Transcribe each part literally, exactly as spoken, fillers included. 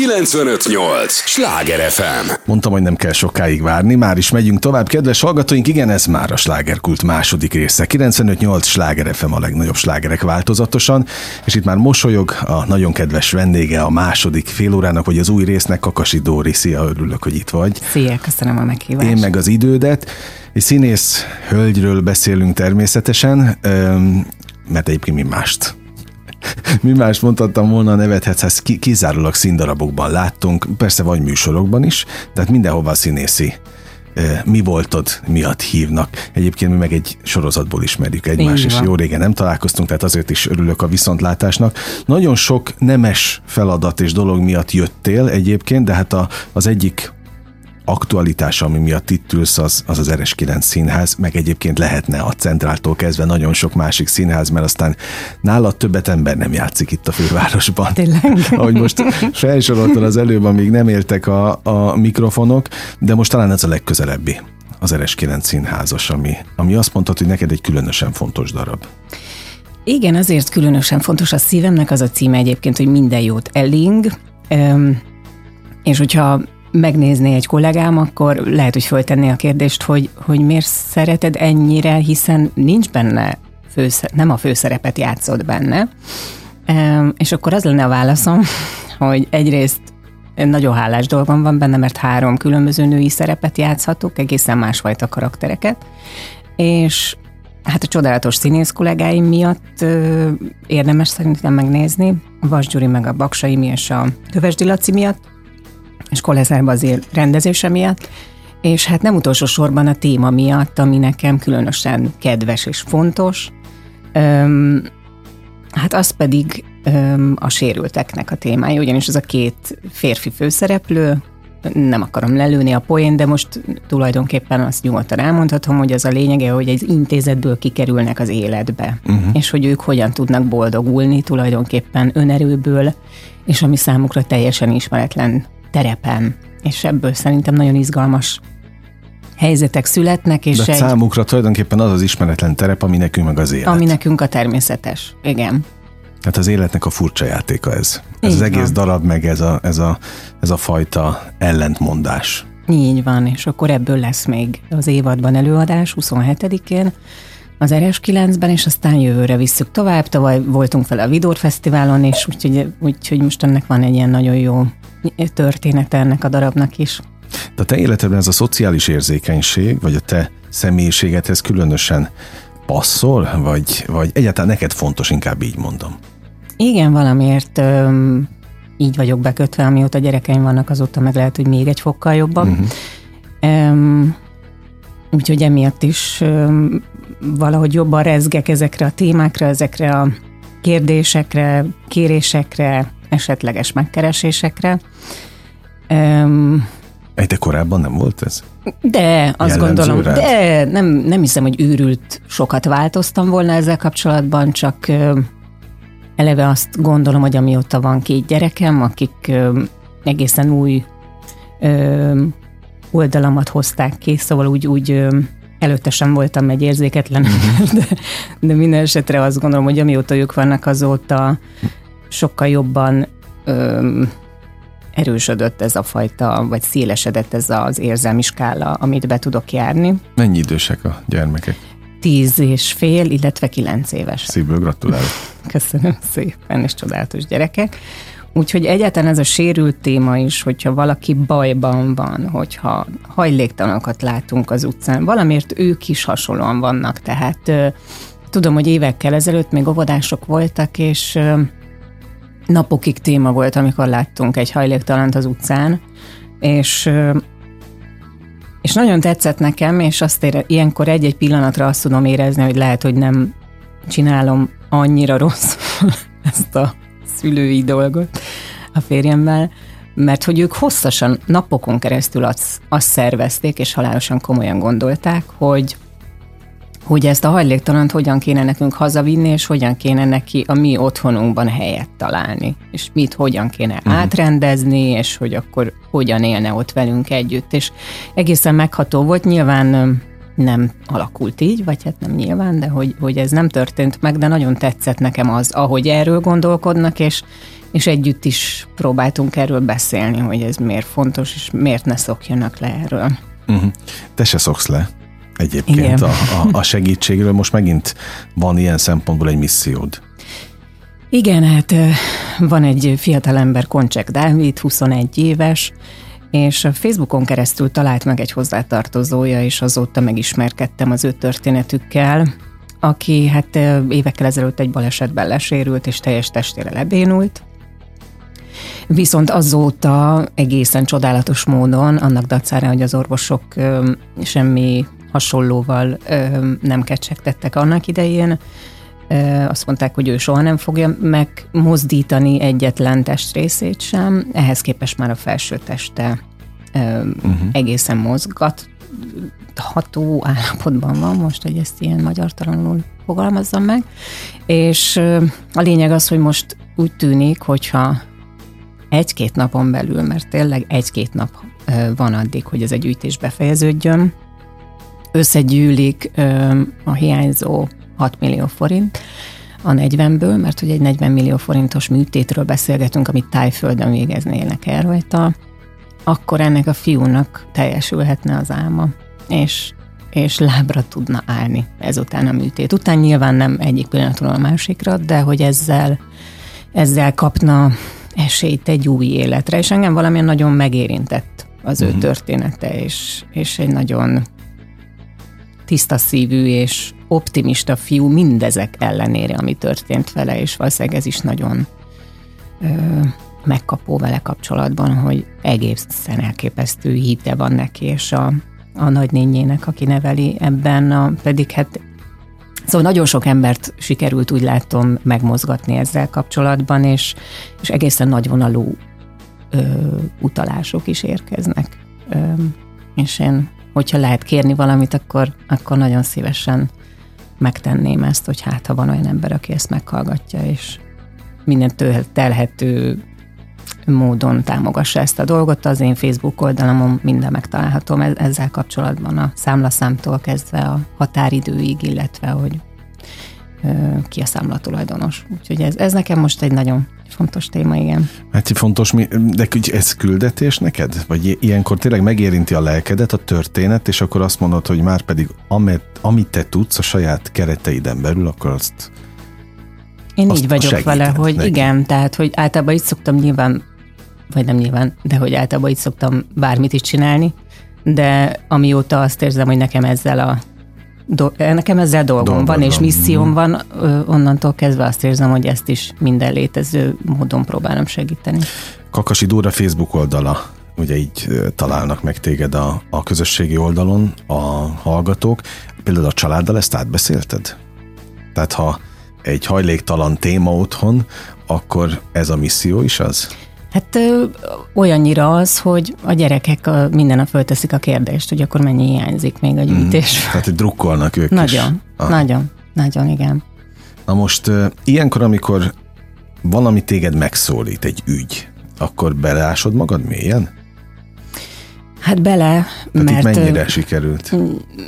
kilencvenöt nyolc Schlager ef em. Mondtam, hogy nem kell sokáig várni, már is megyünk tovább. Kedves hallgatóink, igen, ez már a Slágerkult második része. kilencvenöt nyolc Schlager ef em, a legnagyobb slágerek változatosan, és itt már mosolyog a nagyon kedves vendége a második félórának, vagy az új résznek, Kakasi Dóri. Szia, örülök, hogy itt vagy. Szia, köszönöm a meghívást. Én meg az idődet. Egy színész hölgyről beszélünk természetesen, mert egyébként mi mást. Mi mást mondhattam volna a nevedhetsz, hát kizárólag színdarabokban láttunk, persze vagy műsorokban is, tehát mindenhova színészi mi voltod miatt hívnak. Egyébként mi meg egy sorozatból ismerjük egymást, és jó régen nem találkoztunk, tehát azért is örülök a viszontlátásnak. Nagyon sok nemes feladat és dolog miatt jöttél egyébként, de hát a, az egyik aktualitása, ami miatt itt ülsz, az az, az er es kilenc Színház, meg egyébként lehetne a Centráltól kezdve nagyon sok másik színház, mert aztán nálad többet ember nem játszik itt a fővárosban. Tényleg? Ahogy most felsoroltad az előbb, amíg nem értek a, a mikrofonok, de most talán ez a legközelebbi, az er es kilenc Színházos, ami, ami azt mondhat, hogy neked egy különösen fontos darab. Igen, azért különösen fontos, a szívemnek az a címe egyébként, hogy minden jót eling, Öm, és hogyha megnézné egy kollégám, akkor lehet, hogy föltenné a kérdést, hogy, hogy miért szereted ennyire, hiszen nincs benne, főszer, nem a főszerepet játszod benne. És akkor az lenne a válaszom, hogy egyrészt nagyon hálás dolgom van benne, mert három különböző női szerepet játszhatok, egészen másfajta karaktereket, és hát a csodálatos színész kollégáim miatt ö, érdemes szerintem megnézni, Vas Gyuri meg a Baksai mi és a Kövesdi Laci miatt, és Koleszárba azért rendezése miatt, és hát nem utolsó sorban a téma miatt, ami nekem különösen kedves és fontos, Öm, hát az pedig öm, a sérülteknek a témája, ugyanis ez a két férfi főszereplő, nem akarom lelőni a poén, de most tulajdonképpen azt nyugodtan elmondhatom, hogy az a lényege, hogy egy intézetből kikerülnek az életbe, uh-huh. és hogy ők hogyan tudnak boldogulni tulajdonképpen önerőből, és ami számukra teljesen ismeretlen terepen, és ebből szerintem nagyon izgalmas helyzetek születnek. És de egy... számukra tulajdonképpen az az ismeretlen terep, ami nekünk meg az élet. Ami nekünk a természetes, igen. Tehát az életnek a furcsa játéka ez. Ez az egész darab, meg ez a, ez, a, ez a fajta ellentmondás. Így van, és akkor ebből lesz még az évadban előadás, huszonhetedikén, az er es kilencben, és aztán jövőre visszük tovább. Tavaly voltunk fel a Vidor Fesztiválon, és úgyhogy úgy, most ennek van egy ilyen nagyon jó története ennek a darabnak is. De a te életedben ez a szociális érzékenység, vagy a te személyiségedhez különösen passzol, vagy, vagy egyáltalán neked fontos, inkább így mondom? Igen, valamiért öm, így vagyok bekötve, amióta gyerekeim vannak, azóta meg lehet, hogy még egy fokkal jobban. Uh-huh. Öm, úgyhogy emiatt is öm, valahogy jobban rezgek ezekre a témákra, ezekre a kérdésekre, kérésekre, esetleges megkeresésekre. Öm, Egy, de korábban nem volt ez? De, azt jellemző gondolom, rád? De nem, nem hiszem, hogy őrült sokat változtam volna ezzel kapcsolatban, csak ö, eleve azt gondolom, hogy amióta van két gyerekem, akik ö, egészen új ö, oldalamat hozták ki, szóval úgy, úgy ö, előtte sem voltam egy érzéketlen, de, de minden esetre azt gondolom, hogy amióta ők vannak, azóta sokkal jobban ö, erősödött ez a fajta, vagy szélesedett ez az érzelmi skála, amit be tudok járni. Mennyi idősek a gyermekek? Tíz és fél, illetve kilenc éves. Szívből gratulálok. Köszönöm szépen, és csodálatos gyerekek. Úgyhogy egyáltalán ez a sérült téma is, hogyha valaki bajban van, hogyha hajléktalanokat látunk az utcán, valamiért ők is hasonlóan vannak, tehát tudom, hogy évekkel ezelőtt még óvodások voltak, és napokig téma volt, amikor láttunk egy hajléktalant az utcán, és, és nagyon tetszett nekem, és azt ére, ilyenkor egy-egy pillanatra azt tudom érezni, hogy lehet, hogy nem csinálom annyira rosszul ezt a szülői dolgot a férjemmel, mert hogy ők hosszasan, napokon keresztül azt, azt szervezték, és halálosan komolyan gondolták, hogy hogy ezt a hajléktalant hogyan kéne nekünk hazavinni, és hogyan kéne neki a mi otthonunkban helyet találni. És mit hogyan kéne uh-huh. átrendezni, és hogy akkor hogyan élne ott velünk együtt. És egészen megható volt, nyilván nem alakult így, vagy hát nem nyilván, de hogy, hogy ez nem történt meg, de nagyon tetszett nekem az, ahogy erről gondolkodnak, és, és együtt is próbáltunk erről beszélni, hogy ez miért fontos, és miért ne szokjanak le erről. Uh-huh. Te se szoksz le egyébként a, a, a segítségről. Most megint van ilyen szempontból egy missziód. Igen, hát van egy fiatalember, Koncsek Dávid, huszonegy éves, és a Facebookon keresztül talált meg egy hozzátartozója, és azóta megismerkedtem az ő történetükkel, aki hát évekkel ezelőtt egy balesetben lesérült, és teljes testére lebénult. Viszont azóta egészen csodálatos módon, annak dacára, hogy az orvosok semmi hasonlóval nem kecsegtettek annak idején, azt mondták, hogy ő soha nem fogja megmozdítani egyetlen testrészét sem, ehhez képest már a felső teste uh-huh. egészen mozgatható állapotban van most, hogy ezt ilyen magyartalanul fogalmazzam meg, és a lényeg az, hogy most úgy tűnik, hogyha egy-két napon belül, mert tényleg egy-két nap van addig, hogy ez a gyűjtés befejeződjön, összegyűlik a hiányzó hat millió forint a negyvenből, mert ugye egy negyven millió forintos műtétről beszélgetünk, amit Tájföldön végeznének el rajta, akkor ennek a fiúnak teljesülhetne az álma, és, és lábra tudna állni ezután a műtét. Után nyilván nem egyik pillanatról a másikra, de hogy ezzel, ezzel kapna esélyt egy új életre, és engem valamilyen nagyon megérintett az mm-hmm. ő története, és, és egy nagyon tiszta szívű és optimista fiú mindezek ellenére, ami történt vele, és valószínűleg ez is nagyon ö, megkapó vele kapcsolatban, hogy egészen elképesztő hite van neki, és a, a nagynényének, aki neveli ebben, a, pedig hát szóval nagyon sok embert sikerült, úgy látom, megmozgatni ezzel kapcsolatban, és, és egészen nagyvonalú ö, utalások is érkeznek. Ö, és én, hogyha lehet kérni valamit, akkor, akkor nagyon szívesen megtenném ezt, hogy hát, ha van olyan ember, aki ezt meghallgatja, és mindentől telhető módon támogassa ezt a dolgot. Az én Facebook oldalamon minden megtalálhatom ezzel kapcsolatban, a számlaszámtól kezdve a határidőig, illetve hogy ö, ki a számlatulajdonos. Úgyhogy ez, ez nekem most egy nagyon fontos téma, igen. Hát fontos, de ez küldetés neked? Vagy ilyenkor tényleg megérinti a lelkedet a történet, és akkor azt mondod, hogy már pedig amit, amit te tudsz a saját kereteiden belül, akkor azt Én azt így vagyok vele, hogy neki. Igen, tehát, hogy általában így szoktam nyilván, vagy nem nyilván, de hogy általában így szoktam bármit is csinálni, de amióta azt érzem, hogy nekem ezzel a do, nekem ezzel dolgom Dolgozom. van, és misszióm van, onnantól kezdve azt érzem, hogy ezt is minden létező módon próbálom segíteni. Kakasi Dóra Facebook oldala, ugye így találnak meg téged a, a közösségi oldalon a hallgatók. Például a családdal ezt átbeszélted? Tehát ha egy hajléktalan téma otthon, akkor ez a misszió is az? Hát ö, olyannyira az, hogy a gyerekek a, minden nap fölteszik a kérdést, hogy akkor mennyi hiányzik még a gyűjtés. Mm, tehát, hogy drukkolnak ők nagyon, is. Nagyon, ah. nagyon, nagyon, igen. Na most ö, ilyenkor, amikor valami téged megszólít, egy ügy, akkor beleásod magad mélyen? Hát bele, tehát mert... mennyire sikerült?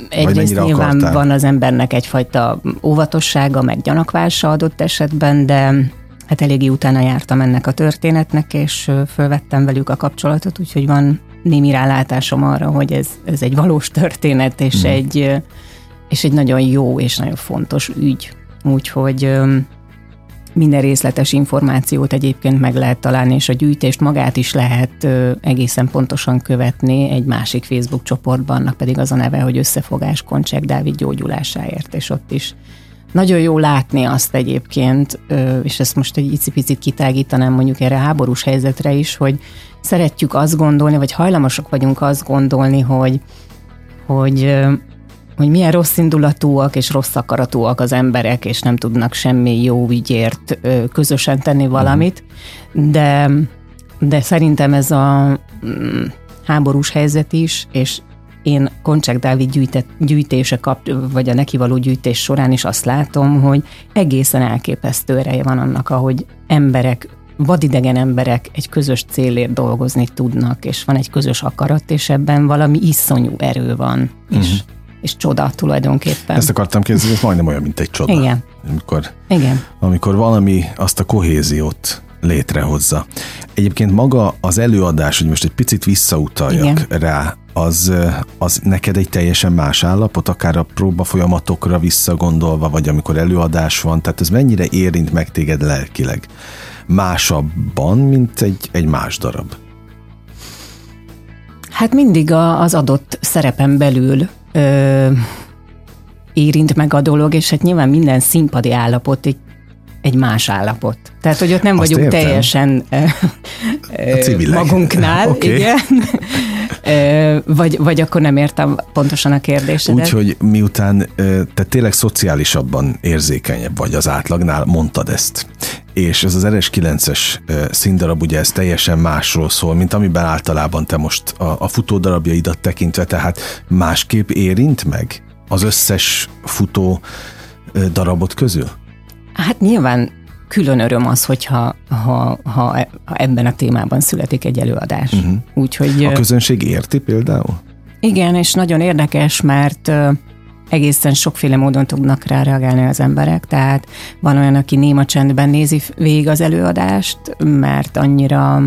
Egyrészt nyilván akartál? Van az embernek egyfajta óvatossága, meg gyanakvása adott esetben, de hát eléggé utána jártam ennek a történetnek, és fölvettem velük a kapcsolatot, úgyhogy van némi rálátásom arra, hogy ez, ez egy valós történet, és, hmm. egy, és egy nagyon jó és nagyon fontos ügy. Úgyhogy minden részletes információt egyébként meg lehet találni, és a gyűjtést magát is lehet egészen pontosan követni egy másik Facebook csoportban, annak pedig az a neve, hogy Összefogás Koncsek Dávid gyógyulásáért, és ott is nagyon jó látni azt egyébként, és ezt most egy icipicit kitágítanám mondjuk erre a háborús helyzetre is, hogy szeretjük azt gondolni, vagy hajlamosak vagyunk azt gondolni, hogy, hogy hogy milyen rossz indulatúak és rossz akaratúak az emberek, és nem tudnak semmi jó ügyért közösen tenni valamit, de, de szerintem ez a háborús helyzet is, és én Koncsek Dávid gyűjte, gyűjtése kap, vagy a neki való gyűjtés során is azt látom, hogy egészen elképesztő ereje van annak, ahogy emberek, vadidegen emberek egy közös célért dolgozni tudnak, és van egy közös akarat, és ebben valami iszonyú erő van is. Mm-hmm. És csoda tulajdonképpen. Ezt akartam kérdezni, ez majdnem olyan, mint egy csoda. Igen. Amikor, Igen. amikor valami azt a kohéziót létrehozza. Egyébként maga az előadás, hogy most egy picit visszautaljak igen. rá, az, az neked egy teljesen más állapot, akár a próba folyamatokra visszagondolva, vagy amikor előadás van, tehát ez mennyire érint meg téged lelkileg? Másabban, mint egy, egy más darab? Hát mindig a, az adott szerepen belül ö, érint meg a dolog, és hát nyilván minden színpadi állapot egy, egy más állapot. Tehát, hogy ott nem azt vagyunk értem. Teljesen ö, ö, magunknál, okay. igen. Vagy, vagy akkor nem értem pontosan a kérdésedet. Úgyhogy miután te tényleg szociálisabban érzékenyebb vagy az átlagnál, mondtad ezt. És ez az er es kilences színdarab, ugye ez teljesen másról szól, mint amiben általában te most a, a futódarabjaidat tekintve, tehát másképp érint meg az összes futó darabot közül? Hát nyilván külön öröm az, hogyha ha, ha, ha ebben a témában születik egy előadás. Uh-huh. Úgyhogy, a közönség érti például? Igen, és nagyon érdekes, mert egészen sokféle módon tudnak rá reagálni az emberek, tehát van olyan, aki néma csendben nézi végig az előadást, mert annyira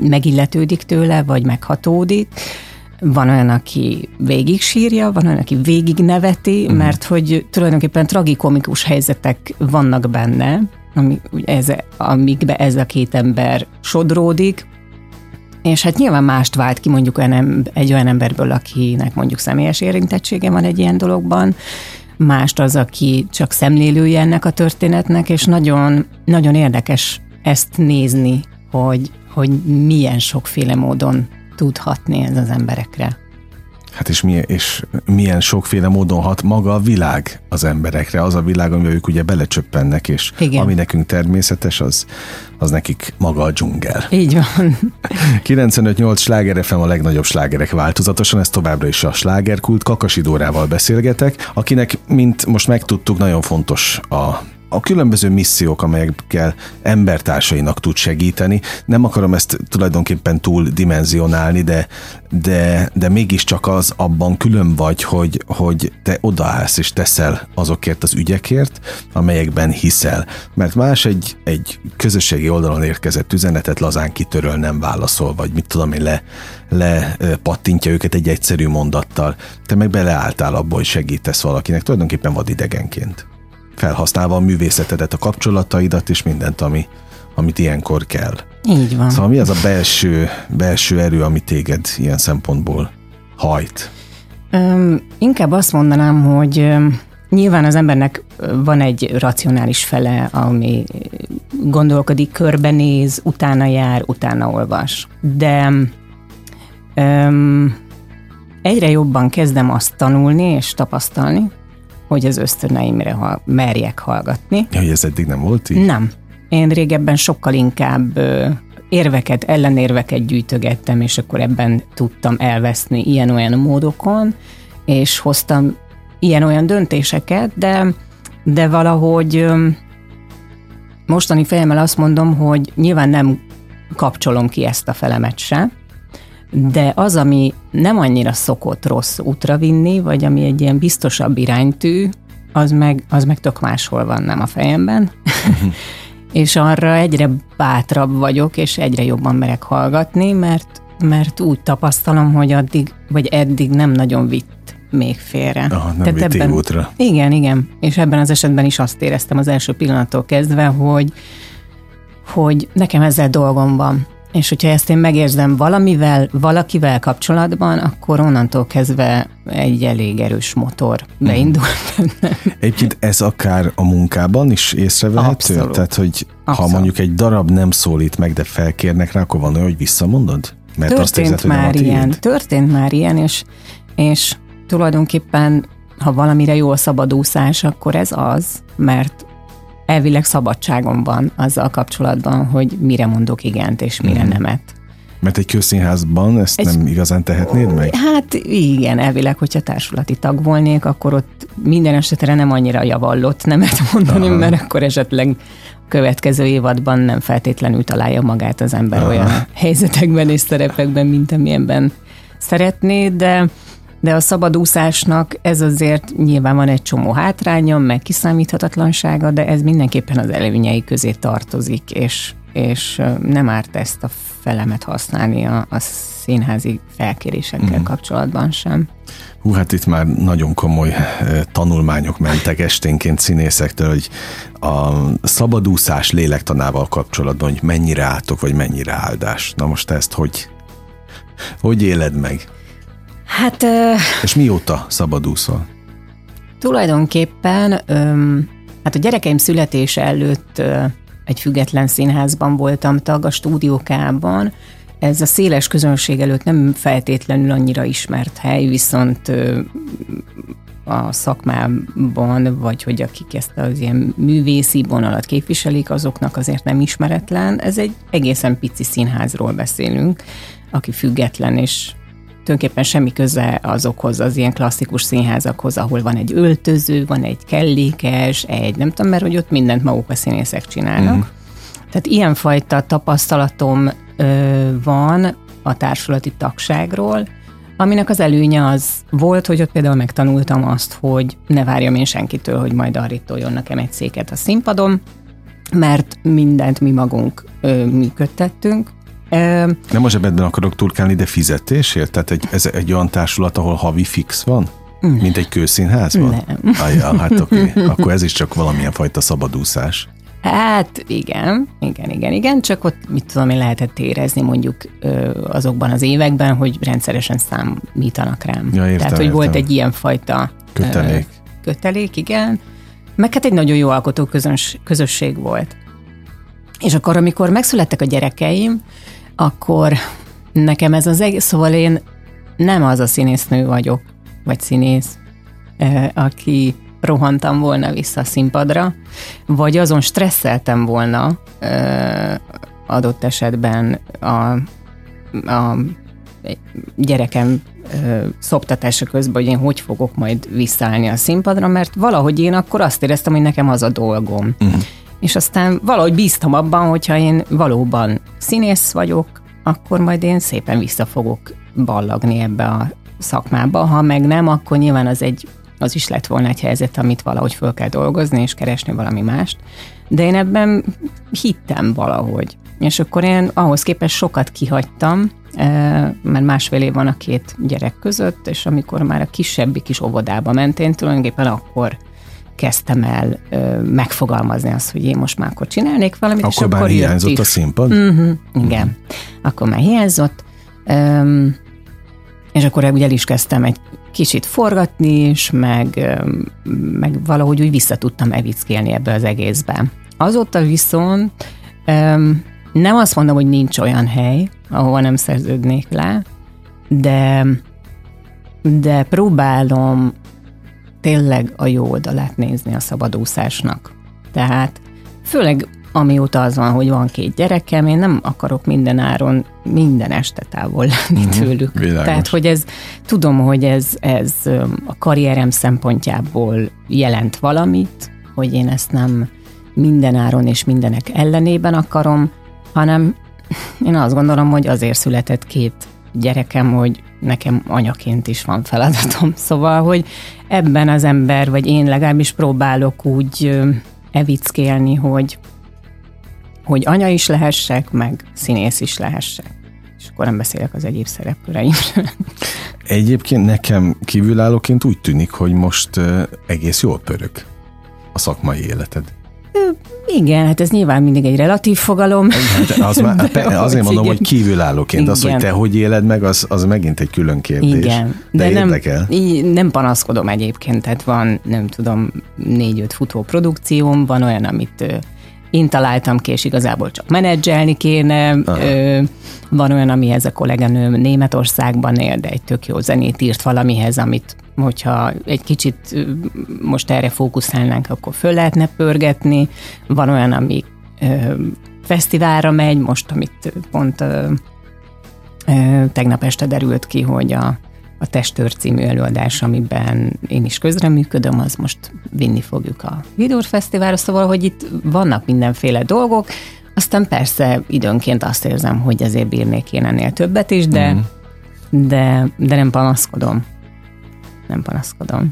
megilletődik tőle, vagy meghatódik. Van olyan, aki végig sírja, van olyan, aki végig neveti, uh-huh. mert hogy tulajdonképpen tragikomikus helyzetek vannak benne, ami, ez, amikbe ez a két ember sodródik, és hát nyilván mást vált ki mondjuk egy olyan emberből, akinek mondjuk személyes érintettsége van egy ilyen dologban, mást az, aki csak szemlélője ennek a történetnek, és nagyon, nagyon érdekes ezt nézni, hogy, hogy milyen sokféle módon tudhatni ez az emberekre. Hát és, milyen, és milyen sokféle módon hat maga a világ az emberekre, az a világ, amivel ők ugye belecsöppennek, és igen. ami nekünk természetes, az, az nekik maga a dzsungel. Így van. kilencvenöt nyolc Schlager ef em, a legnagyobb slágerek változatosan, ez továbbra is a slágerkult, Kakasi Dórával beszélgetek, akinek, mint most megtudtuk, nagyon fontos a a különböző missziók, amelyekkel embertársainak tud segíteni. Nem akarom ezt tulajdonképpen túl dimenzionálni, de, de, de mégiscsak az abban külön vagy, hogy, hogy te odaállsz és teszel azokért az ügyekért, amelyekben hiszel. Mert más egy, egy közösségi oldalon érkezett üzenetet lazán kitöröl, nem válaszol, vagy mit tudom én, le, le pattintja őket egy egyszerű mondattal. Te meg beleálltál abból, hogy segítesz valakinek, tulajdonképpen vadidegenként. Felhasználva a művészetedet, a kapcsolataidat és mindent, ami, amit ilyenkor kell. Így van. Szóval mi az a belső, belső erő, ami téged ilyen szempontból hajt? Öm, inkább azt mondanám, hogy öm, nyilván az embernek van egy racionális fele, ami gondolkodik, körbenéz, utána jár, utána olvas. De öm, egyre jobban kezdem azt tanulni és tapasztalni, hogy az ösztöneimre ha, merjek hallgatni. Ja, hogy ez eddig nem volt így? Nem. Én régebben sokkal inkább ö, érveket, ellenérveket gyűjtögettem, és akkor ebben tudtam elveszni ilyen-olyan módokon, és hoztam ilyen-olyan döntéseket, de, de valahogy ö, mostani fejemmel azt mondom, hogy nyilván nem kapcsolom ki ezt a felemet se, de az, ami nem annyira szokott rossz útra vinni, vagy ami egy ilyen biztosabb iránytű, az meg, az meg tök máshol van, nem a fejemben. És arra egyre bátrabb vagyok, és egyre jobban merek hallgatni, mert, mert úgy tapasztalom, hogy addig, vagy eddig nem nagyon vitt még félre. Aha, nem vitt ebben, útra. Igen, igen. És ebben az esetben is azt éreztem az első pillanattól kezdve, hogy, hogy nekem ezzel dolgom van. És hogyha ezt én megérzem valamivel, valakivel kapcsolatban, akkor onnantól kezdve egy elég erős motor beindul bennem. Egyébként ez akár a munkában is észrevehető? Abszolút. Tehát, hogy abszolút. Ha mondjuk egy darab nem szólít meg, de felkérnek rá, akkor van olyan, hogy visszamondod? Mert történt azt érzed, hogy már ilyen. Történt már ilyen, és, és tulajdonképpen, ha valamire jó a szabadúszás, akkor ez az, mert elvileg szabadságom van azzal kapcsolatban, hogy mire mondok igent, és mire mm. nemet. Mert egy közszínházban ezt egy, nem igazán tehetnéd meg? Hát igen, elvileg, hogyha társulati tag volnék, akkor ott minden esetre nem annyira javallott nemet mondani, aha. mert akkor esetleg következő évadban nem feltétlenül találja magát az ember aha. olyan helyzetekben és szerepekben, mint amilyenben szeretné, de... De a szabadúszásnak ez azért nyilván van egy csomó hátránya, meg kiszámíthatatlansága, de ez mindenképpen az előnyei közé tartozik, és, és nem árt ezt a felemet használni a, a színházi felkérésekkel mm. kapcsolatban sem. Hú, hát itt már nagyon komoly tanulmányok mentek esténként színészektől, hogy a szabadúszás lélektanával kapcsolatban, hogy mennyire álltok, vagy mennyire áldás. Na most ezt hogy, hogy éled meg? Hát... Uh, és mióta szabadúszol? Tulajdonképpen um, hát a gyerekeim születése előtt uh, egy független színházban voltam tag, a Stúdiókában. Ez a széles közönség előtt nem feltétlenül annyira ismert hely, viszont uh, a szakmában, vagy hogy akik ezt az ilyen művészi vonalat képviselik, azoknak azért nem ismeretlen. Ez egy egészen pici színházról beszélünk, aki független, és tulajdonképpen semmi köze azokhoz, az ilyen klasszikus színházakhoz, ahol van egy öltöző, van egy kellékes, egy nem tudom, mert hogy ott mindent maguk a színészek csinálnak. Mm. Tehát ilyenfajta tapasztalatom ö, van a társulati tagságról, aminek az előnye az volt, hogy ott például megtanultam azt, hogy ne várjam én senkitől, hogy majd arritoljon nekem egy széket a színpadon, mert mindent mi magunk ö, működtettünk. Nem a zsebedben akarok turkálni, de fizetésért? Tehát egy, ez egy olyan társulat, ahol havi fix van? Ne. Mint egy kőszínházban? Nem. Ajjá, hát oké. Akkor ez is csak valamilyen fajta szabadúszás. Hát igen, igen, igen, igen. Csak ott, mit tudom én, lehetett érezni mondjuk azokban az években, hogy rendszeresen számítanak rám. Ja, értem, Tehát, hogy értem. Volt egy ilyenfajta kötelék. Kötelék, igen. Meg hát egy nagyon jó alkotó közöns, közösség volt. És akkor, amikor megszülettek a gyerekeim, akkor nekem ez az egész, szóval én nem az a színésznő vagyok, vagy színész, aki rohantam volna vissza a színpadra, vagy azon stresszeltem volna adott esetben a, a gyerekem szoptatása közben, hogy én hogy fogok majd visszaállni a színpadra, mert valahogy én akkor azt éreztem, hogy nekem az a dolgom. Uh-huh. És aztán valahogy bíztam abban, hogyha én valóban színész vagyok, akkor majd én szépen vissza fogok ballagni ebbe a szakmába. Ha meg nem, akkor nyilván az, egy, az is lett volna egy helyzet, amit valahogy föl kell dolgozni, és keresni valami mást. De én ebben hittem valahogy. És akkor én ahhoz képest sokat kihagytam, mert másfél év van a két gyerek között, és amikor már a kisebbik is óvodába ment, én tulajdonképpen akkor kezdtem el ö, megfogalmazni azt, hogy én most már akkor csinálnék valamit. Akkor és már akkor hiányzott is a színpad? Uh-huh, igen, uh-huh. Akkor már hiányzott. Öm, és akkor ugye el is kezdtem egy kicsit forgatni is, meg, öm, meg valahogy úgy vissza tudtam evickélni ebbe az egészbe. Azóta viszont öm, nem azt mondom, hogy nincs olyan hely, ahova nem szerződnék le, de, de próbálom tényleg a jó oldalát nézni a szabadúszásnak. Tehát főleg amióta az van, hogy van két gyerekem, én nem akarok minden áron, minden este távol lenni tőlük. Világos. Tehát, hogy ez, tudom, hogy ez, ez a karrierem szempontjából jelent valamit, hogy én ezt nem minden áron és mindenek ellenében akarom, hanem én azt gondolom, hogy azért született két gyerekem, hogy nekem anyaként is van feladatom. Szóval, hogy ebben az ember, vagy én legalábbis próbálok úgy evickélni, hogy, hogy anya is lehessek, meg színész is lehessek. És akkor nem beszélek az egyéb szereplőreimről. Egyébként nekem kívülállóként úgy tűnik, hogy most egész jól pörög a szakmai életed. Igen, hát ez nyilván mindig egy relatív fogalom. Hát az már, azért mondom, igen, hogy kívülállóként. Igen. Az, hogy te hogy éled meg, az, az megint egy külön kérdés. Igen. De, de érdekel? Nem, nem panaszkodom egyébként, tehát van, nem tudom, négy-öt futó produkcióm, van olyan, amit én találtam ki, és igazából csak menedzselni kéne. Ö, van olyan, amihez a kolléganőm Németországban él, de egy tök jó zenét írt valamihez, amit hogyha egy kicsit most erre fókuszálnánk, akkor föl lehetne pörgetni. Van olyan, ami ö, fesztiválra megy, most, amit pont ö, ö, tegnap este derült ki, hogy a, a Testőr című előadás, amiben én is közreműködöm, az most vinni fogjuk a Vidor Fesztiválra, szóval, hogy itt vannak mindenféle dolgok, aztán persze időnként azt érzem, hogy azért bírnék én ennél többet is, de, mm. de, de nem panaszkodom. nem panaszkodom.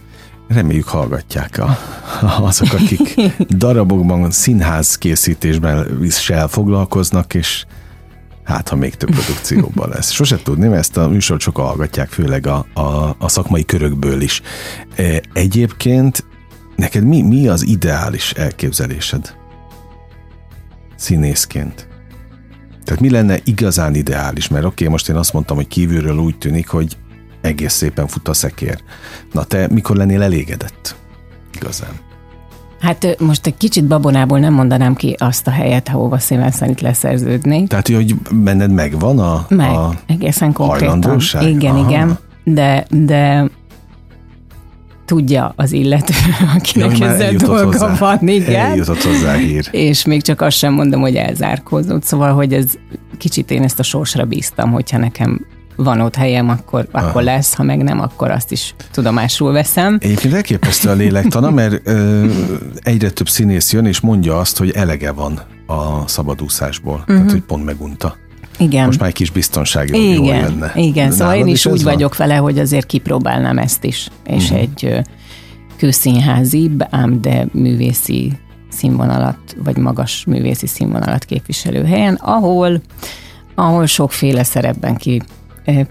Reméljük hallgatják a, azok, akik darabokban, színház készítésben is foglalkoznak, és hát, ha még több produkcióban lesz. Sose tudném, ezt a műsort sokan hallgatják, főleg a, a, a szakmai körökből is. Egyébként neked mi, mi az ideális elképzelésed színészként? Tehát mi lenne igazán ideális? Mert oké, okay, most én azt mondtam, hogy kívülről úgy tűnik, hogy egész szépen fut a szekér. Na te mikor lennél elégedett igazán? Hát most egy kicsit babonából nem mondanám ki azt a helyet, ahova szívem szerint leszerződnék. Tehát, hogy benned megvan a, meg, a egészen konkrétan. Igen, aha. igen, de, de tudja az illető, akinek ja, ezzel dolga hozzá. Van. Igen. Eljutott hozzá hír. És még csak azt sem mondom, hogy elzárkózott. Szóval, hogy ez kicsit én ezt a sorsra bíztam, hogyha nekem van ott helyem, akkor, akkor lesz, ha meg nem, akkor azt is tudomásul veszem. Egyébként elképesztő a lélektana, mert ö, egyre több színész jön, és mondja azt, hogy elege van a szabadúszásból. Uh-huh. Tehát, hogy pont megunta. Igen. Most már egy kis biztonságra jól jönne. Igen, de szóval én is úgy van? vagyok vele, hogy azért kipróbálnám ezt is. És uh-huh. egy kőszínházibb, ám de művészi színvonalat, vagy magas művészi színvonalat képviselő helyen, ahol, ahol sokféle szerepben ki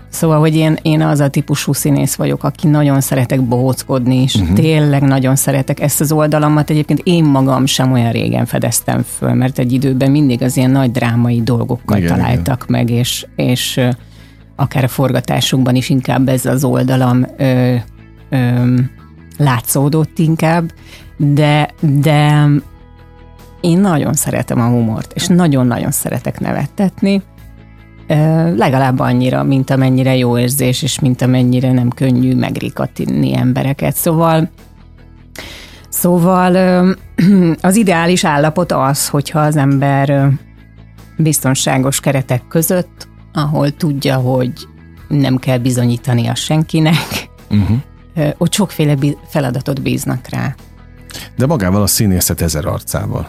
Szóval, hogy én, én az a típusú színész vagyok, aki nagyon szeretek bohóckodni, és uh-huh. tényleg nagyon szeretek ezt az oldalamat. Egyébként én magam sem olyan régen fedeztem föl, mert egy időben mindig az ilyen nagy drámai dolgokkal igen, találtak igen. meg, és, és akár a forgatásukban is inkább ez az oldalam ö, ö, látszódott inkább, de, de én nagyon szeretem a humort, és nagyon-nagyon szeretek nevettetni, legalább annyira, mint amennyire jó érzés, és mint amennyire nem könnyű megrikatni embereket. Szóval, szóval az ideális állapot az, hogyha az ember biztonságos keretek között, ahol tudja, hogy nem kell bizonyítania senkinek, uh-huh. ott sokféle feladatot bíznak rá. De magával a színészet ezer arcával.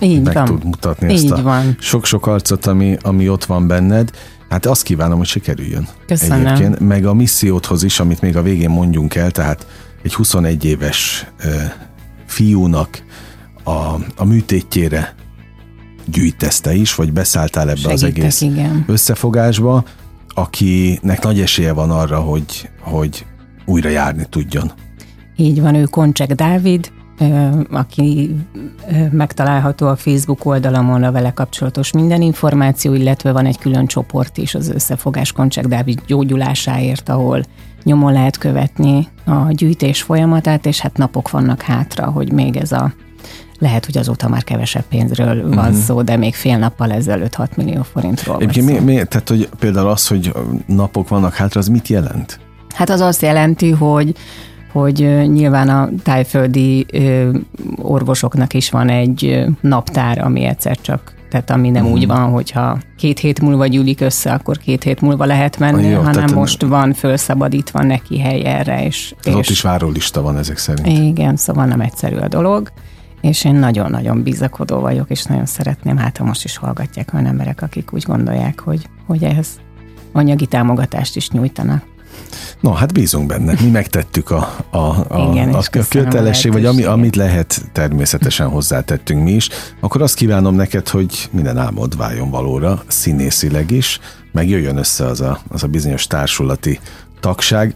Így meg van. Tud mutatni Így ezt a van. sok-sok arcot, ami, ami ott van benned. Hát azt kívánom, hogy sikerüljön. Köszönöm. Egyébként, meg a missziódhoz is, amit még a végén mondjunk el, tehát egy huszonegy éves uh, fiúnak a, a műtétjére gyűjtesz te is, vagy beszálltál ebbe Segítek, az egész igen. összefogásba, akinek nagy esélye van arra, hogy, hogy újra járni tudjon. Így van, ő Koncsek Dávid, aki megtalálható a Facebook oldalamon, a vele kapcsolatos minden információ, illetve van egy külön csoport is, az Összefogás Koncsek Dávid gyógyulásáért, ahol nyomon lehet követni a gyűjtés folyamatát, és hát napok vannak hátra, hogy még ez a, lehet, hogy azóta már kevesebb pénzről van uh-huh. szó, de még fél nappal ezelőtt hat millió forintról van szó. Mi, mi, tehát, hogy például az, hogy napok vannak hátra, az mit jelent? Hát az azt jelenti, hogy hogy nyilván a tájföldi orvosoknak is van egy naptár, ami egyszer csak, tehát ami nem mm. úgy van, hogyha két hét múlva gyűlik össze, akkor két hét múlva lehet menni, jó, hanem most van felszabadítva neki hely erre. És, és ott is várólista van ezek szerint. Igen, szóval nem egyszerű a dolog, és én nagyon-nagyon bizakodó vagyok, és nagyon szeretném, hát ha most is hallgatják olyan emberek, akik úgy gondolják, hogy, hogy ehhez anyagi támogatást is nyújtanak. No, hát bízunk benne. Mi megtettük a, a, a, Igen, a, a kötelesség, vagy ami, amit lehet, természetesen hozzátettünk mi is. Akkor azt kívánom neked, hogy minden álmod váljon valóra, színészileg is, meg jöjjön össze az a, az a bizonyos társulati tagság,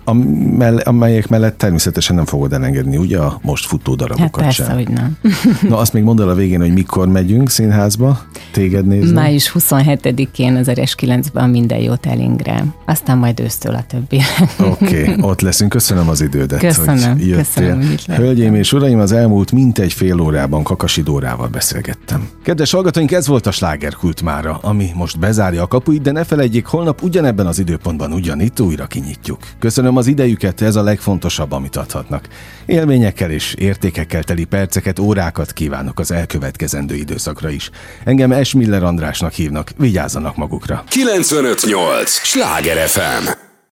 amelyek mellett természetesen nem fogod elengedni, ugye, a most futó darabokat hát sem. Hát persze, hogy nem. Na, azt még mondd el a végén, hogy mikor megyünk színházba, téged nézni. május huszonhetedikén az er es kilencben minden jót Elingre. Aztán majd ősztől a többi. Oké, okay, ott leszünk. Köszönöm az idődet, köszönöm, hogy jöttél. Köszönöm, hogy itt lettem. Hölgyeim és uraim, az elmúlt mintegy fél órában Kakasi Dórával beszélgettem. Kedves hallgatóink, ez volt a slágerkult mára, ami most bezárja a kapuit, de ne felejtjék, holnap ugyanebben az időpontban ugyanitt újra kinyitjuk. Köszönöm az idejüket, ez a legfontosabb, amit adhatnak. Élményekkel és értékekkel teli perceket, órákat kívánok az elkövetkezendő időszakra is. Engem S. Miller Andrásnak hívnak, vigyázzanak magukra. kilencvenöt nyolc Schlager ef em